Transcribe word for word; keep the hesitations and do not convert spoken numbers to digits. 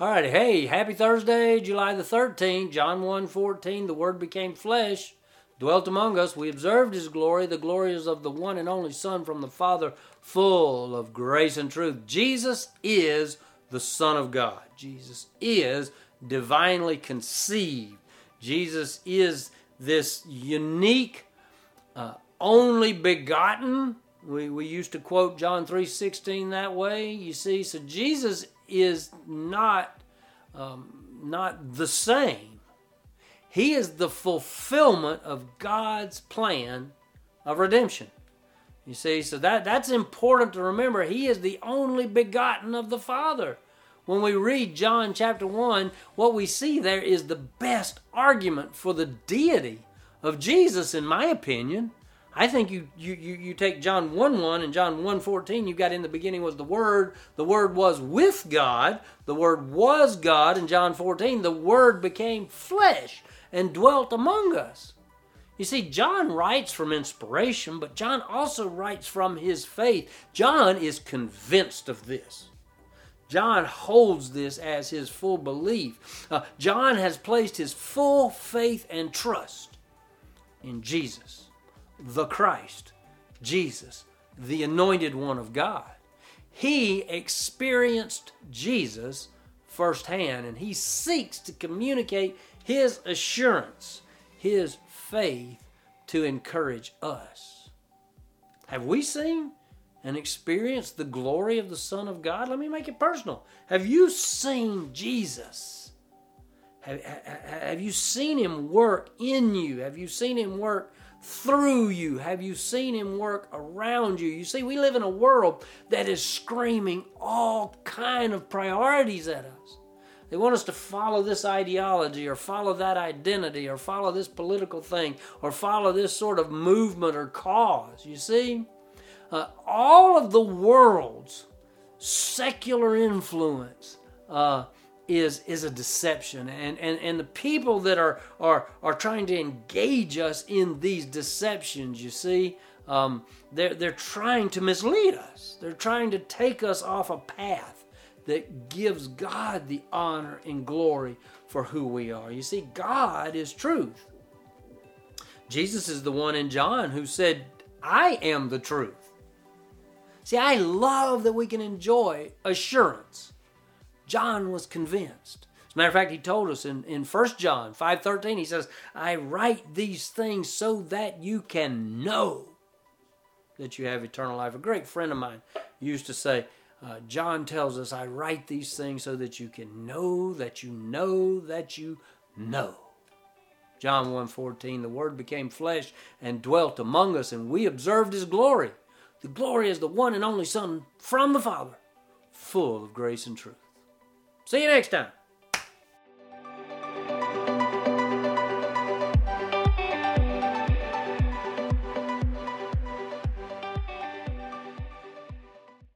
All right, hey, happy Thursday, July the thirteenth, John one fourteen, the Word became flesh, dwelt among us. We observed His glory. The glory is of the one and only Son from the Father, full of grace and truth. Jesus is the Son of God. Jesus is divinely conceived. Jesus is this unique, uh, only begotten. We, we used to quote John three sixteen that way, you see. So Jesus is not um, not the same. He is the fulfillment of God's plan of redemption. You see, so that, that's important to remember. He is the only begotten of the Father. When we read John chapter one, what we see there is the best argument for the deity of Jesus, in my opinion. I think you you you, you take John one one and John one fourteen, you got in the beginning was the Word, the Word was with God, the Word was God, and John fourteen, the Word became flesh and dwelt among us. You see, John writes from inspiration, but John also writes from his faith. John is convinced of this. John holds this as his full belief. Uh, John has placed his full faith and trust in Jesus, the Christ, Jesus, the anointed one of God. He experienced Jesus firsthand, and he seeks to communicate his assurance, his faith, to encourage us. Have we seen and experience the glory of the Son of God? Let me make it personal. Have you seen Jesus? Have, have you seen Him work in you? Have you seen Him work through you? Have you seen Him work around you? You see, we live in a world that is screaming all kind of priorities at us. They want us to follow this ideology or follow that identity or follow this political thing or follow this sort of movement or cause. You see? Uh, all of the world's secular influence uh, is is a deception, and and, and the people that are, are are trying to engage us in these deceptions, you see, um, they're they're trying to mislead us. They're trying to take us off a path that gives God the honor and glory for who we are. You see, God is truth. Jesus is the one in John who said, "I am the truth." See, I love that we can enjoy assurance. John was convinced. As a matter of fact, he told us in, in First John five thirteen, he says, "I write these things so that you can know that you have eternal life." A great friend of mine used to say, uh, John tells us, "I write these things so that you can know, that you know, that you know." John one fourteen, the Word became flesh and dwelt among us, and we observed His glory. The glory is the one and only Son from the Father, full of grace and truth. See you next time.